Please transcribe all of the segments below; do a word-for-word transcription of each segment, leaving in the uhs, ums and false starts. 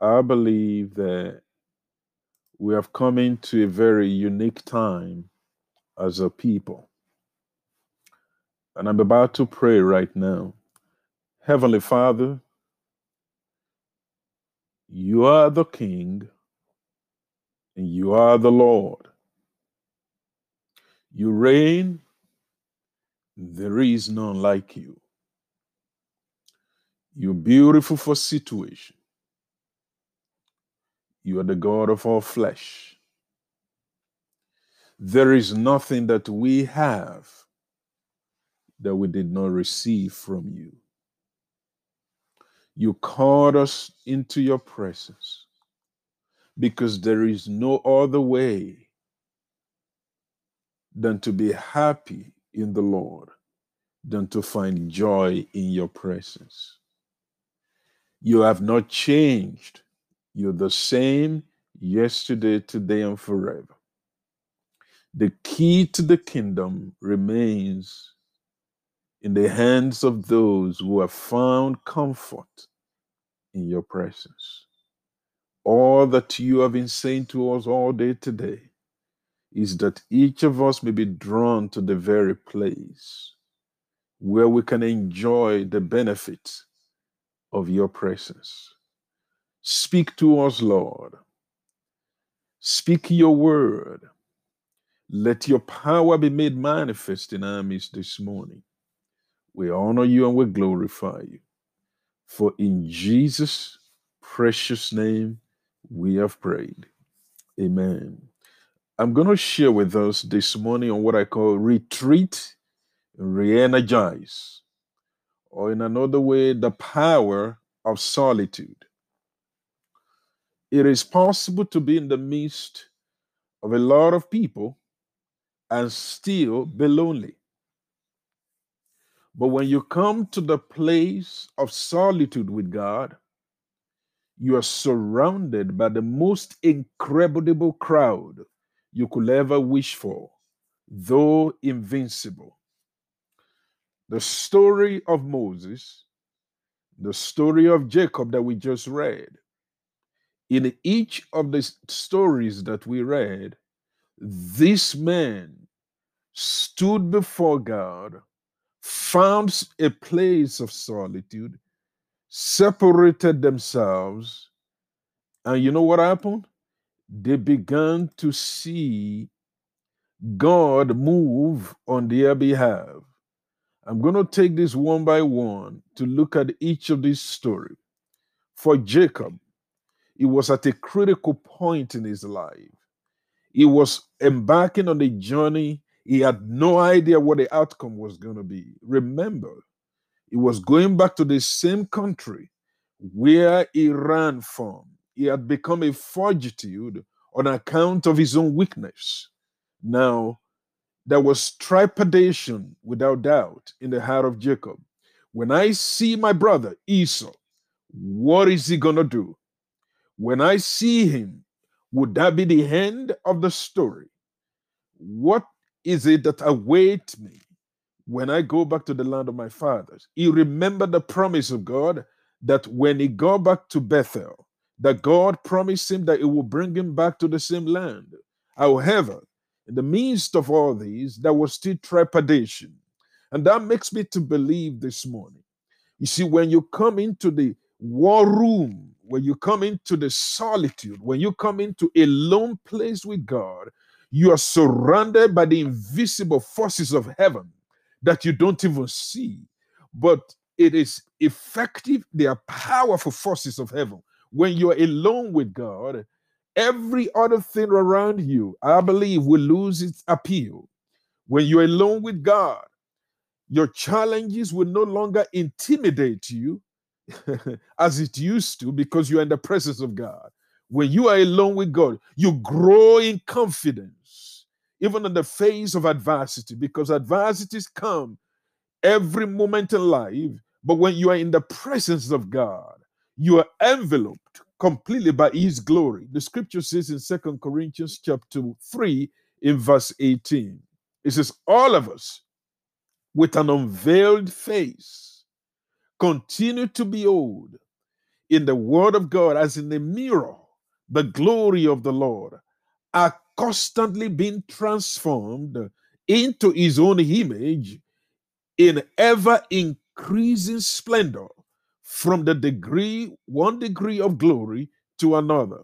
I believe that we have come into a very unique time as a people. And I'm about to pray right now. Heavenly Father, you are the King and you are the Lord. You reign, there is none like you. You're beautiful for situation. You are the God of all flesh. There is nothing that we have that we did not receive from you. You called us into your presence because there is no other way than to be happy in the Lord, than to find joy in your presence. You have not changed. You're the same yesterday, today, and forever. The key to the kingdom remains in the hands of those who have found comfort in your presence. All that you have been saying to us all day today is that each of us may be drawn to the very place where we can enjoy the benefits of your presence. Speak to us, Lord. Speak your word. Let your power be made manifest in our midst this morning. We honor you and we glorify you. For in Jesus' precious name, we have prayed. Amen. I'm going to share with us this morning on what I call retreat, re-energize, or in another way, the power of solitude. It is possible to be in the midst of a lot of people and still be lonely. But when you come to the place of solitude with God, you are surrounded by the most incredible crowd you could ever wish for, though invincible. The story of Moses, the story of Jacob that we just read, in each of the stories that we read, this man stood before God, found a place of solitude, separated themselves, and you know what happened? They began to see God move on their behalf. I'm going to take this one by one to look at each of these stories. For Jacob, it was at a critical point in his life. He was embarking on a journey. He had no idea what the outcome was going to be. Remember, he was going back to the same country where he ran from. He had become a fugitive on account of his own weakness. Now, there was trepidation, without doubt, in the heart of Jacob. When I see my brother Esau, what is he going to do? When I see him, would that be the end of the story? What is it that awaits me when I go back to the land of my fathers? He remembered the promise of God that when he got back to Bethel, that God promised him that it will bring him back to the same land. However, in the midst of all these, there was still trepidation. And that makes me to believe this morning. You see, when you come into the war room, when you come into the solitude, when you come into a lone place with God, you are surrounded by the invisible forces of heaven that you don't even see. But it is effective. They are powerful forces of heaven. When you're alone with God, every other thing around you, I believe, will lose its appeal. When you're alone with God, your challenges will no longer intimidate you as it used to, because you're in the presence of God. When you are alone with God, you grow in confidence, even in the face of adversity, because adversities come every moment in life. But when you are in the presence of God, you are enveloped completely by his glory. The scripture says in Second Corinthians chapter three, in verse eighteen, it says, all of us with an unveiled face continue to behold in the word of God as in a mirror, the glory of the Lord, are constantly being transformed into his own image in ever-increasing splendor, from the degree, one degree of glory to another,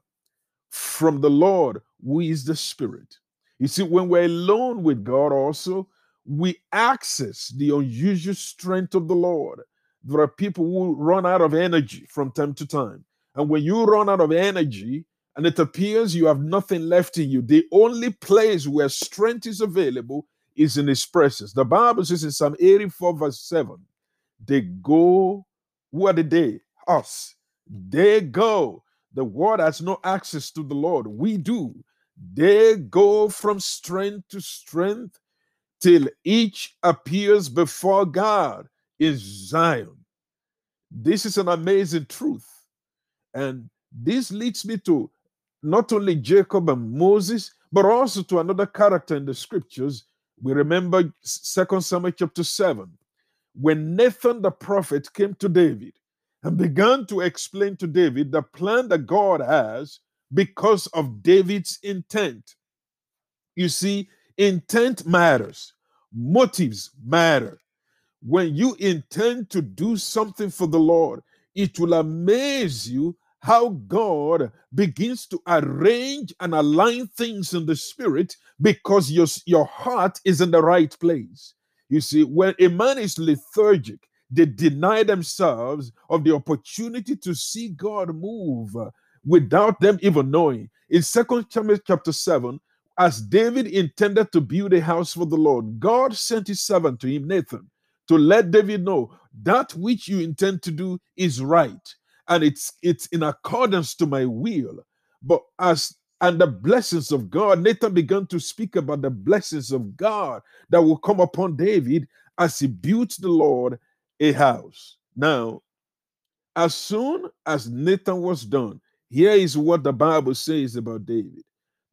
from the Lord who is the Spirit. You see, when we're alone with God also, we access the unusual strength of the Lord. There are people who run out of energy from time to time. And when you run out of energy and it appears you have nothing left in you, the only place where strength is available is in his presence. The Bible says in Psalm eighty-four, verse seven, they go, who are the they? Us. They go. The world has no access to the Lord. We do. They go from strength to strength till each appears before God in Zion. This is an amazing truth. And this leads me to not only Jacob and Moses, but also to another character in the scriptures. We remember Second Samuel chapter seven, when Nathan the prophet came to David and began to explain to David the plan that God has because of David's intent. You see, intent matters. Motives matter. When you intend to do something for the Lord, it will amaze you how God begins to arrange and align things in the spirit because your, your heart is in the right place. You see, when a man is lethargic, they deny themselves of the opportunity to see God move without them even knowing. In Second Samuel chapter seven, as David intended to build a house for the Lord, God sent his servant to him, Nathan, to let David know that which you intend to do is right, and it's it's in accordance to my will. But as and the blessings of God, Nathan began to speak about the blessings of God that will come upon David as he built the Lord a house. Now, as soon as Nathan was done, here is what the Bible says about David.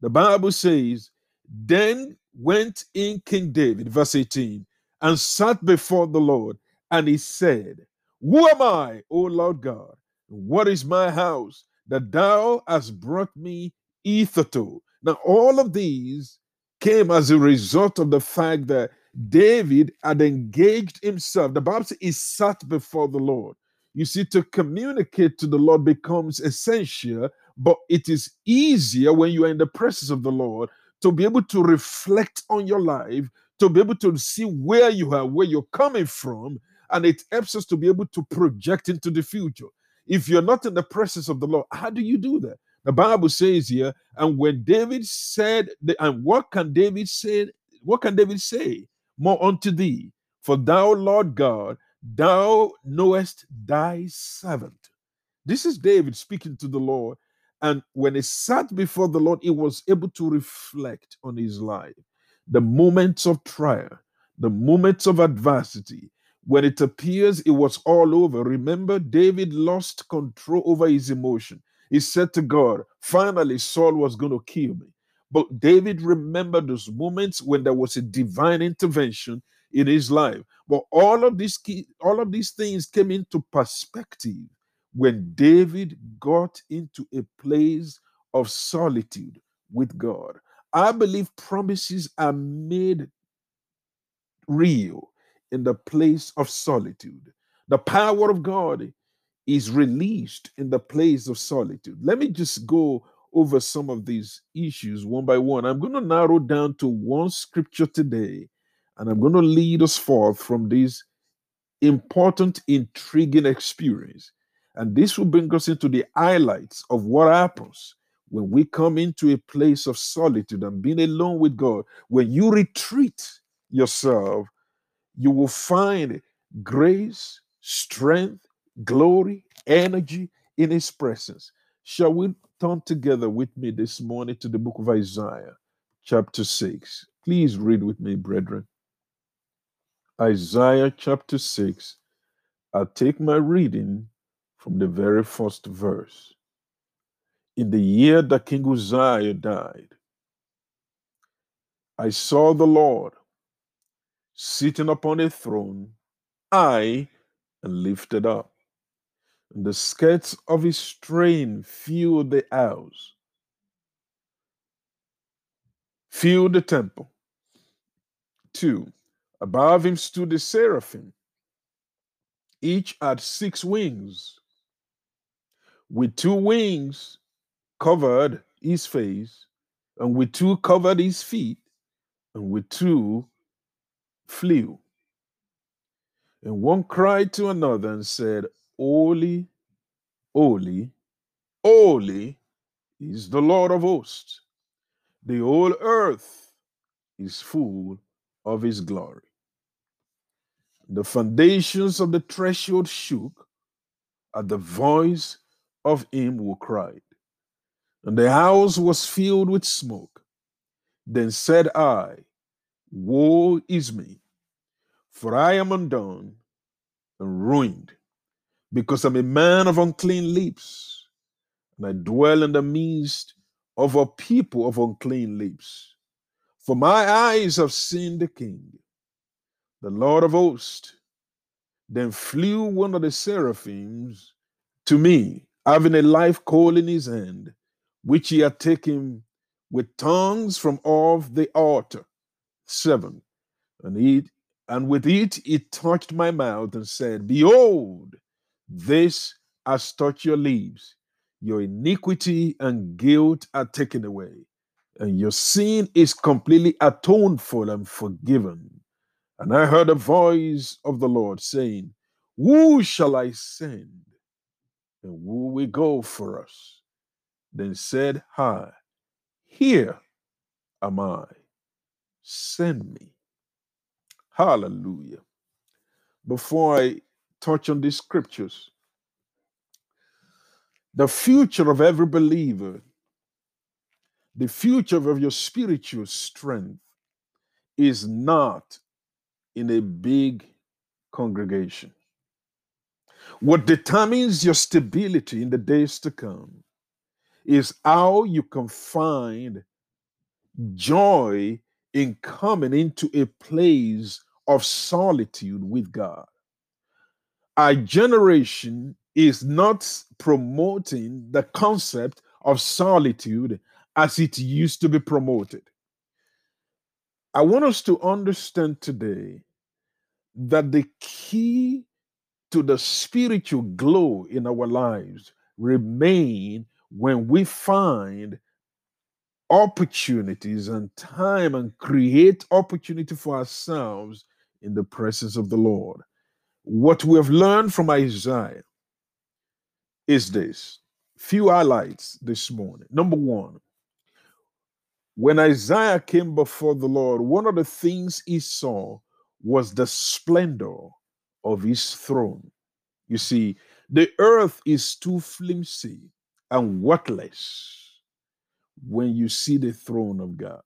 The Bible says, then went in King David, verse eighteen, and sat before the Lord, and he said, who am I, O Lord God? What is my house that thou hast brought me hither to? Now, all of these came as a result of the fact that David had engaged himself. The Bible says he sat before the Lord. You see, to communicate to the Lord becomes essential, but it is easier when you are in the presence of the Lord to be able to reflect on your life, to be able to see where you are, where you're coming from, and it helps us to be able to project into the future. If you're not in the presence of the Lord, how do you do that? The Bible says here, and when David said, and what can David say? What can David say more unto thee? For thou, Lord God, thou knowest thy servant. This is David speaking to the Lord. And when he sat before the Lord, he was able to reflect on his life. The moments of trial, the moments of adversity, when it appears it was all over. Remember, David lost control over his emotion. He said to God, finally, Saul was going to kill me. But David remembered those moments when there was a divine intervention in his life. But all of these key, all of these things came into perspective when David got into a place of solitude with God. I believe promises are made real in the place of solitude. The power of God is released in the place of solitude. Let me just go over some of these issues one by one. I'm going to narrow down to one scripture today, and I'm going to lead us forth from this important, intriguing experience. And this will bring us into the highlights of what happens when we come into a place of solitude and being alone with God. When you retreat yourself, you will find grace, strength, glory, energy in his presence. Shall we turn together with me this morning to the book of Isaiah, chapter six? Please read with me, brethren. Isaiah chapter six. I'll take my reading from the very first verse. In the year that King Uzziah died, I saw the Lord sitting upon a throne, high and lifted up, The skirts of his train filled the house, filled the temple. Two, above him stood the seraphim. Each had six wings. With two wings covered his face, and with two covered his feet, and with two flew. And one cried to another and said, Holy, holy, holy is the Lord of hosts. The whole earth is full of his glory. The foundations of the threshold shook at the voice of him who cried, and the house was filled with smoke. Then said I, Woe is me, for I am undone and ruined, because I'm a man of unclean lips, and I dwell in the midst of a people of unclean lips. For my eyes have seen the King, the Lord of hosts. Then flew one of the seraphims to me, having a live coal in his hand, which he had taken with tongs from off the altar. Seven, and it, and with it he touched my mouth and said, Behold, this has touched your lips. Your iniquity and guilt are taken away, and your sin is completely atoned for and forgiven. And I heard a voice of the Lord saying, Who shall I send? And who will go for us? Then said I, Here am I, send me. Hallelujah. Before I touch on these scriptures, the future of every believer, the future of your spiritual strength is not in a big congregation. What determines your stability in the days to come is how you can find joy in coming into a place of solitude with God. Our generation is not promoting the concept of solitude as it used to be promoted. I want us to understand today that the key to the spiritual glow in our lives remain when we find opportunities and time and create opportunity for ourselves in the presence of the Lord. What we have learned from Isaiah is this. Few highlights this morning. Number one, when Isaiah came before the Lord, one of the things he saw was the splendor of his throne. You see, the earth is too flimsy and worthless when you see the throne of God.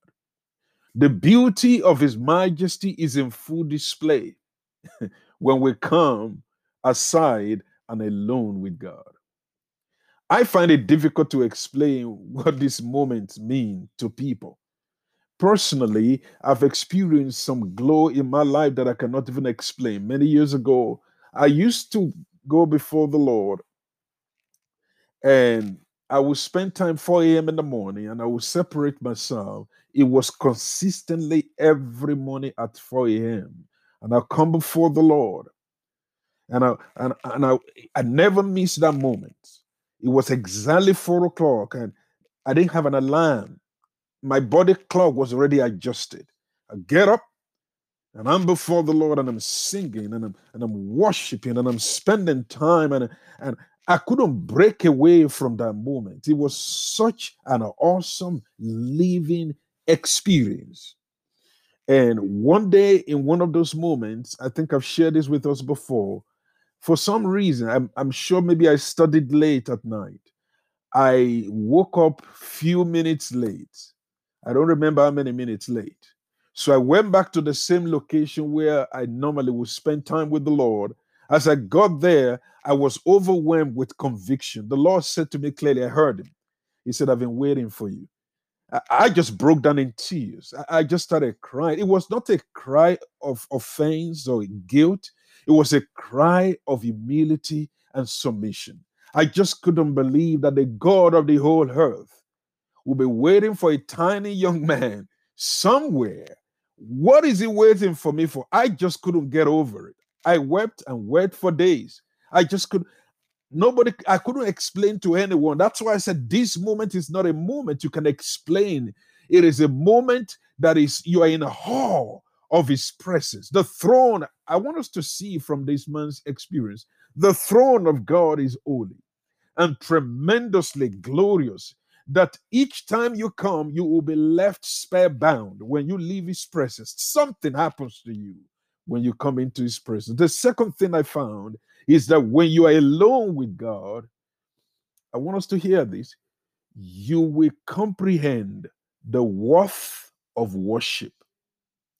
The beauty of his majesty is in full display when we come aside and alone with God. I find it difficult to explain what these moments mean to people. Personally, I've experienced some glow in my life that I cannot even explain. Many years ago, I used to go before the Lord, and I would spend time four a.m. in the morning, and I would separate myself. It was consistently every morning at four a.m. And I'll come before the Lord, and I and, and I, I never missed that moment. It was exactly four o'clock, and I didn't have an alarm. My body clock was already adjusted. I get up, and I'm before the Lord, and I'm singing, and I'm and I'm worshiping, and I'm spending time, and and I couldn't break away from that moment. It was such an awesome living experience. And one day, in one of those moments, I think I've shared this with us before. For some reason, I'm, I'm sure maybe I studied late at night. I woke up few minutes late. I don't remember how many minutes late. So I went back to the same location where I normally would spend time with the Lord. As I got there, I was overwhelmed with conviction. The Lord said to me clearly, I heard him. He said, I've been waiting for you. I, I just broke down in tears. I, I just started crying. It was not a cry of offense or guilt. It was a cry of humility and submission. I just couldn't believe that the God of the whole earth will be waiting for a tiny young man somewhere. What is he waiting for me for? I just couldn't get over it. I wept and wept for days. I just could. Nobody, I couldn't explain to anyone. That's why I said this moment is not a moment you can explain. It is a moment that is, you are in awe of his presence. The throne, I want us to see from this man's experience, the throne of God is holy and tremendously glorious, that each time you come, you will be left spellbound. When you leave his presence, something happens to you when you come into his presence. The second thing I found is that when you are alone with God, I want us to hear this, you will comprehend the worth of worship.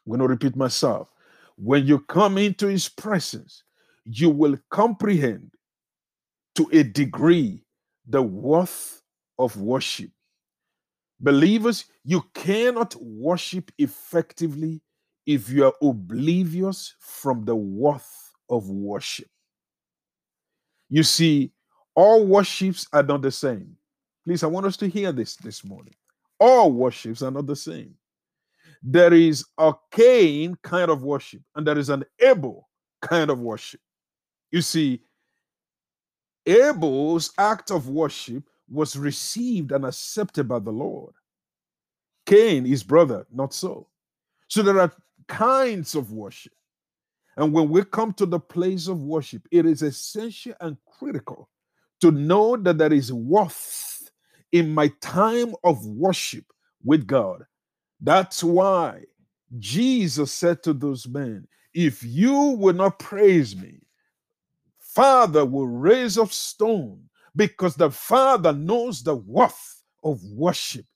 I'm going to repeat myself. When you come into his presence, you will comprehend to a degree the worth of worship. Believers, you cannot worship effectively if you are oblivious from the worth of worship. You see, all worships are not the same. Please, I want us to hear this this morning. All worships are not the same. There is a Cain kind of worship, and there is an Abel kind of worship. You see, Abel's act of worship was received and accepted by the Lord. Cain, his brother, not so. So there are kinds of worship. And when we come to the place of worship, it is essential and critical to know that there is worth in my time of worship with God. That's why Jesus said to those men, if you will not praise me, Father will raise up stone, because the Father knows the worth of worship.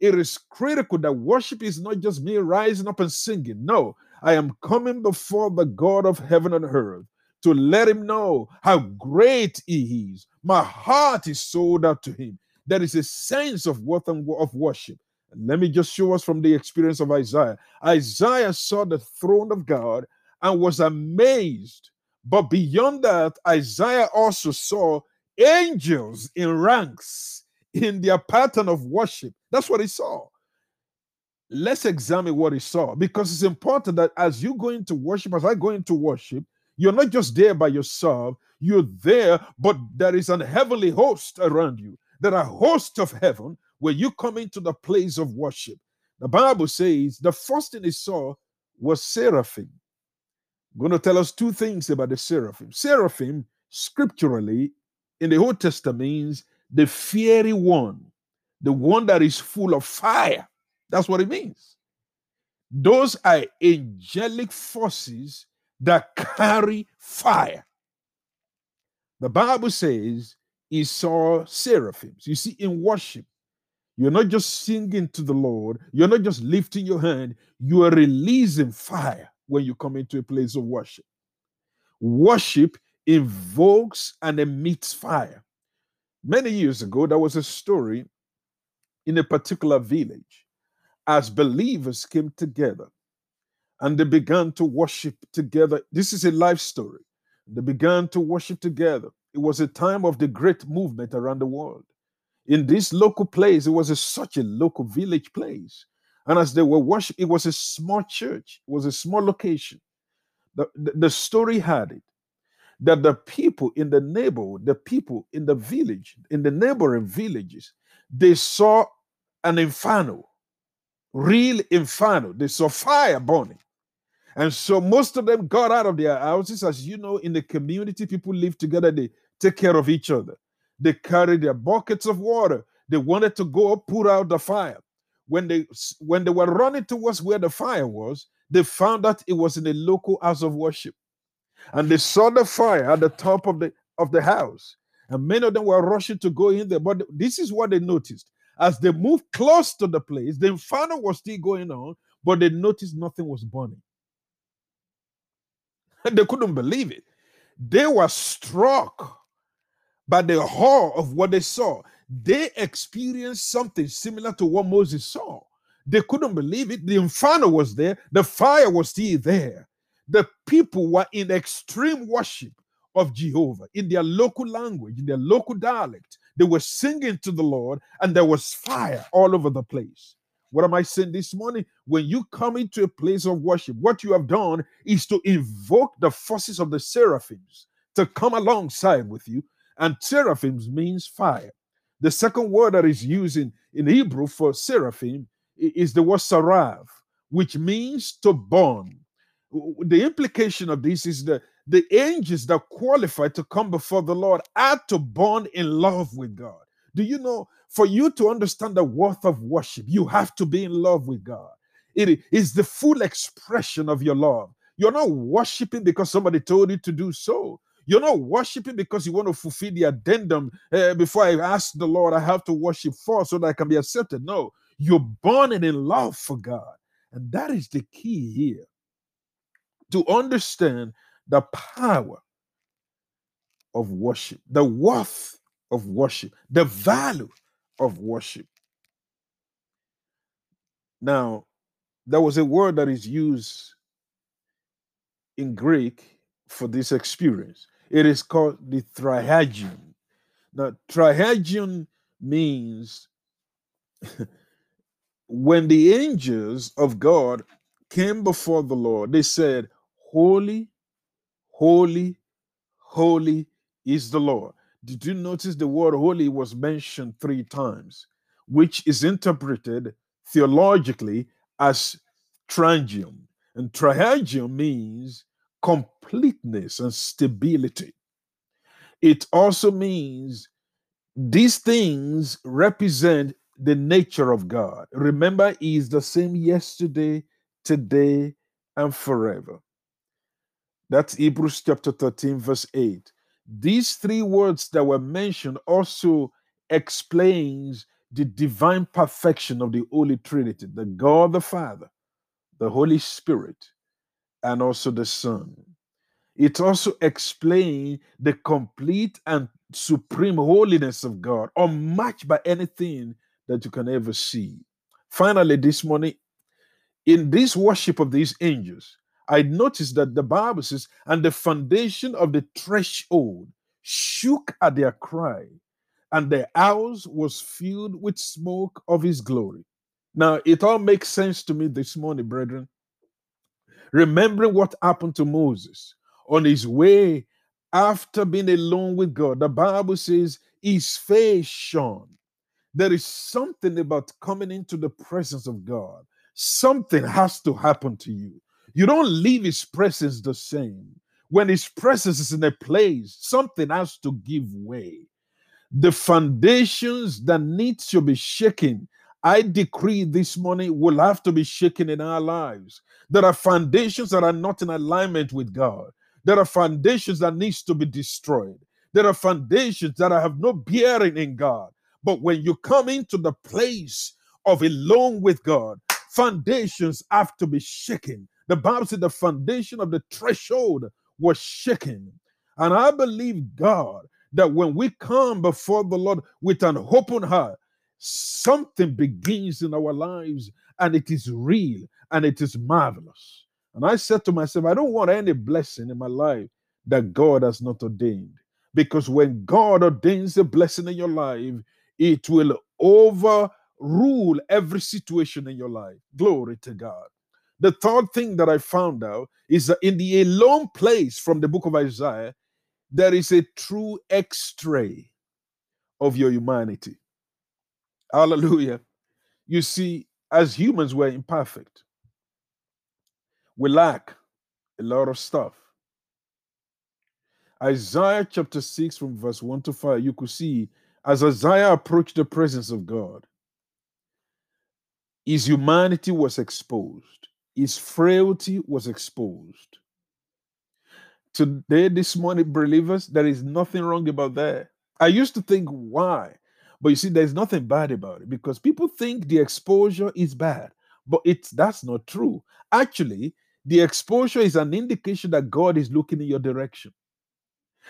It is critical that worship is not just me rising up and singing. No, I am coming before the God of heaven and earth to let him know how great he is. My heart is sold out to him. There is a sense of worth and of worship. And let me just show us from the experience of Isaiah. Isaiah saw the throne of God and was amazed. But beyond that, Isaiah also saw angels in ranks, in their pattern of worship. That's what he saw. Let's examine what he saw, because it's important that as you go into worship, as I go into worship, you're not just there by yourself. You're there, but there is an heavenly host around you. There are hosts of heaven when you come into the place of worship. The Bible says the first thing he saw was seraphim. I'm going to tell us two things about the seraphim. Seraphim, scripturally, in the Old Testament means the fiery one, the one that is full of fire. That's what it means. Those are angelic forces that carry fire. The Bible says he saw seraphims. You see, in worship, you're not just singing to the Lord. You're not just lifting your hand. You are releasing fire when you come into a place of worship. Worship invokes and emits fire. Many years ago, there was a story in a particular village as believers came together and they began to worship together. This is a life story. They began to worship together. It was a time of the great movement around the world. In this local place, it was a, such a local village place. And as they were worshiping, it was a small church. It was a small location. The, the, the story had it that the people in the neighborhood, the people in the village, in the neighboring villages, they saw an inferno, real inferno. They saw fire burning. And so most of them got out of their houses. As you know, in the community, people live together. They take care of each other. They carry their buckets of water. They wanted to go up, put out the fire. When they, when they were running towards where the fire was, they found out it was in a local house of worship. And they saw the fire at the top of the, of the house. And many of them were rushing to go in there. But this is what they noticed. As they moved close to the place, the inferno was still going on, but they noticed nothing was burning. And they couldn't believe it. They were struck by the horror of what they saw. They experienced something similar to what Moses saw. They couldn't believe it. The inferno was there. The fire was still there. The people were in extreme worship of Jehovah. In their local language, in their local dialect, they were singing to the Lord, and there was fire all over the place. What am I saying this morning? When you come into a place of worship, what you have done is to invoke the forces of the seraphims to come alongside with you. And seraphims means fire. The second word that is used in, in Hebrew for seraphim is the word sarav, which means to burn. The implication of this is that the angels that qualify to come before the Lord are to burn in love with God. Do you know, for you to understand the worth of worship, you have to be in love with God. It is the full expression of your love. You're not worshiping because somebody told you to do so. You're not worshiping because you want to fulfill the addendum. Uh, before I ask the Lord, I have to worship first so that I can be accepted. No, you're born in love for God. And that is the key here. To understand the power of worship, the worth of worship, the value of worship. Now, there was a word that is used in Greek for this experience. It is called the triagion. Now, triagion means when the angels of God came before the Lord, they said, "Holy, holy, holy is the Lord." Did you notice the word holy was mentioned three times, which is interpreted theologically as triangium. And triangium means completeness and stability. It also means these things represent the nature of God. Remember, He is the same yesterday, today, and forever. That's Hebrews chapter thirteen, verse eight. These three words that were mentioned also explains the divine perfection of the Holy Trinity, the God the Father, the Holy Spirit, and also the Son. It also explains the complete and supreme holiness of God, unmatched by anything that you can ever see. Finally, this morning, in this worship of these angels, I noticed that the Bible says, and the foundation of the threshold shook at their cry, and their house was filled with smoke of his glory. Now, it all makes sense to me this morning, brethren. Remembering what happened to Moses on his way after being alone with God, the Bible says his face shone. There is something about coming into the presence of God. Something has to happen to you. You don't leave his presence the same. When his presence is in a place, something has to give way. The foundations that need to be shaken, I decree this morning, will have to be shaken in our lives. There are foundations that are not in alignment with God. There are foundations that need to be destroyed. There are foundations that have no bearing in God. But when you come into the place of alone with God, foundations have to be shaken. The Bible said the foundation of the threshold was shaken. And I believe, God, that when we come before the Lord with an open heart, something begins in our lives, and it is real, and it is marvelous. And I said to myself, I don't want any blessing in my life that God has not ordained. Because when God ordains a blessing in your life, it will overrule every situation in your life. Glory to God. The third thing that I found out is that in the alone place from the book of Isaiah, there is a true x-ray of your humanity. Hallelujah. You see, as humans, we're imperfect. We lack a lot of stuff. Isaiah chapter six from verse one to five, you could see as Isaiah approached the presence of God, his humanity was exposed. His frailty was exposed. Today, this morning, believers, there is nothing wrong about that. I used to think, why? But you see, there's nothing bad about it, because people think the exposure is bad, but it's that's not true. Actually, the exposure is an indication that God is looking in your direction,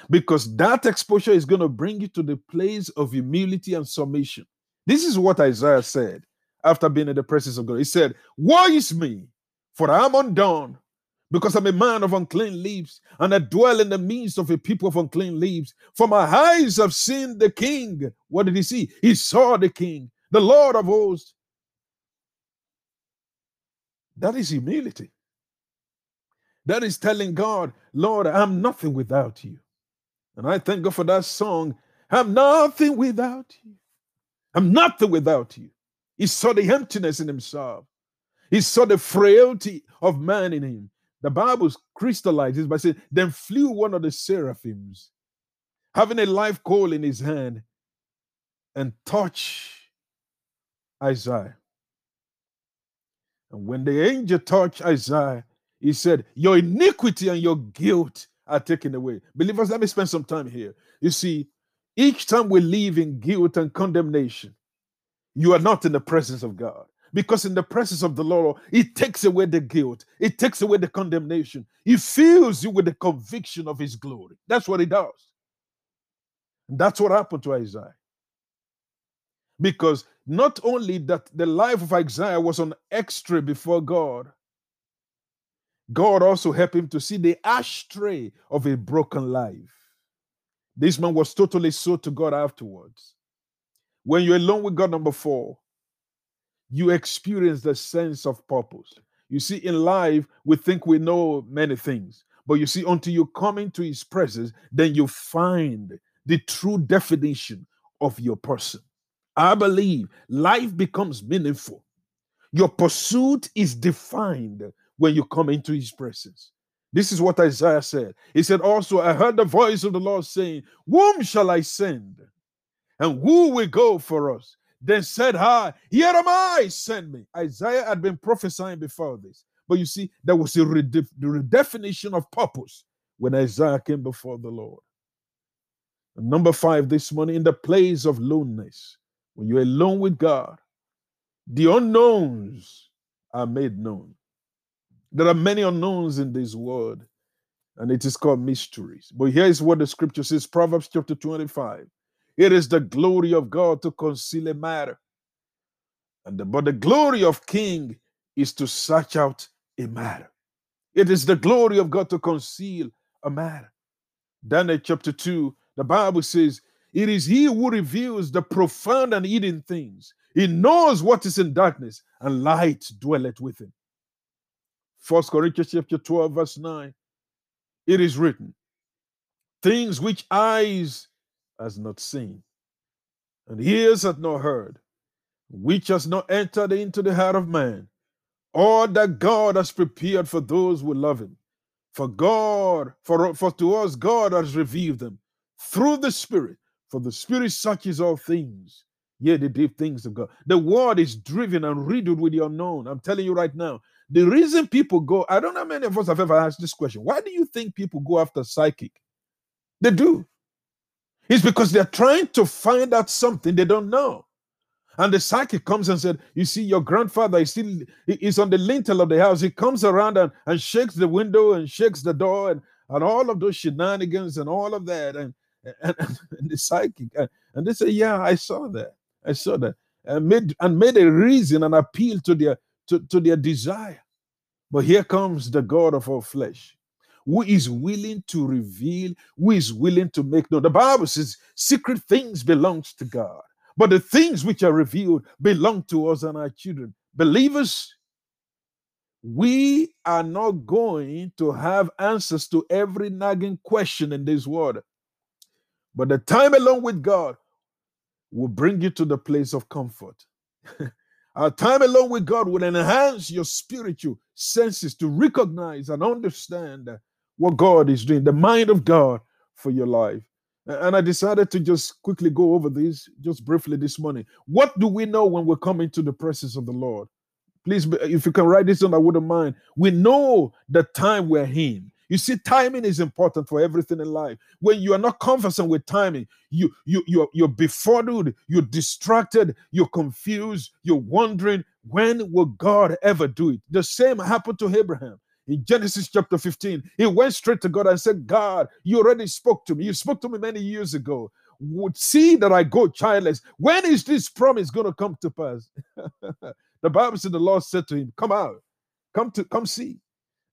because that exposure is going to bring you to the place of humility and submission. This is what Isaiah said after being in the presence of God. He said, "Woe is me! For I am undone, because I'm a man of unclean lips, and I dwell in the midst of a people of unclean lips. For my eyes have seen the King. What did he see? He saw the King, the Lord of hosts. That is humility. That is telling God, Lord, I'm nothing without you. And I thank God for that song. I'm nothing without you. I'm nothing without you. He saw the emptiness in himself. He saw the frailty of man in him. The Bible crystallizes by saying, then flew one of the seraphims, having a live coal in his hand, and touched Isaiah. And when the angel touched Isaiah, he said, your iniquity and your guilt are taken away. Believers, let me spend some time here. You see, each time we live in guilt and condemnation, you are not in the presence of God. Because in the presence of the Lord, it takes away the guilt. It takes away the condemnation. He fills you with the conviction of his glory. That's what he does. And that's what happened to Isaiah. Because not only that the life of Isaiah was on X-ray before God, God also helped him to see the ashtray of a broken life. This man was totally sold to God afterwards. When you're alone with God, number four, you experience the sense of purpose. You see, in life, we think we know many things. But you see, until you come into his presence, then you find the true definition of your person. I believe life becomes meaningful. Your pursuit is defined when you come into his presence. This is what Isaiah said. He said, also, I heard the voice of the Lord saying, whom shall I send? And who will go for us? Then said I, here am I, send me. Isaiah had been prophesying before this. But you see, there was a redef- the redefinition of purpose when Isaiah came before the Lord. And number five this morning, in the place of loneliness, when you're alone with God, the unknowns are made known. There are many unknowns in this world, and it is called mysteries. But here is what the scripture says, Proverbs chapter twenty-five. It is the glory of God to conceal a matter. And the, but the glory of king is to search out a matter. It is the glory of God to conceal a matter. Daniel chapter two, the Bible says, it is he who reveals the profound and hidden things. He knows what is in darkness, and light dwelleth with him. First Corinthians chapter twelve, verse nine. It is written, things which eyes has not seen, and ears hath not heard, which has not entered into the heart of man, all that God has prepared for those who love him. For God, for, for to us God has revealed them through the Spirit. For the Spirit searches all things, yea, the deep things of God. The world is driven and riddled with the unknown. I'm telling you right now, the reason people go, I don't know how many of us have ever asked this question. Why do you think people go after psychic? They do. It's because they're trying to find out something they don't know. And the psychic comes and said, you see, your grandfather is still is on the lintel of the house. He comes around and, and shakes the window and shakes the door and, and all of those shenanigans and all of that. And And, and, and the psychic, and, and they say, yeah, I saw that, I saw that, and made and made a reason and appeal to their to, to their desire. But here comes the God of all flesh, who is willing to reveal, who is willing to make known. The Bible says, secret things belongs to God, but the things which are revealed belong to us and our children. Believers, we are not going to have answers to every nagging question in this world. But the time alone with God will bring you to the place of comfort. Our time alone with God will enhance your spiritual senses to recognize and understand what God is doing, the mind of God for your life. And I decided to just quickly go over this just briefly this morning. What do we know when we come into the presence of the Lord? Please, if you can write this down, I wouldn't mind. We know the time we're in. You see, timing is important for everything in life. When you are not conversant with timing, you, you, you're, you're befuddled, you're distracted, you're confused, you're wondering, when will God ever do it? The same happened to Abraham. In Genesis chapter fifteen, he went straight to God and said, God, you already spoke to me. You spoke to me many years ago. Would see that I go childless. When is this promise going to come to pass? The Bible said the Lord said to him, come out, come to, come see.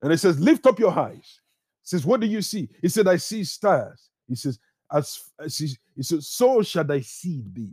And it says, lift up your eyes. It says, what do you see? He said, I see stars. He says, as, as he, he says, so shall thy seed be.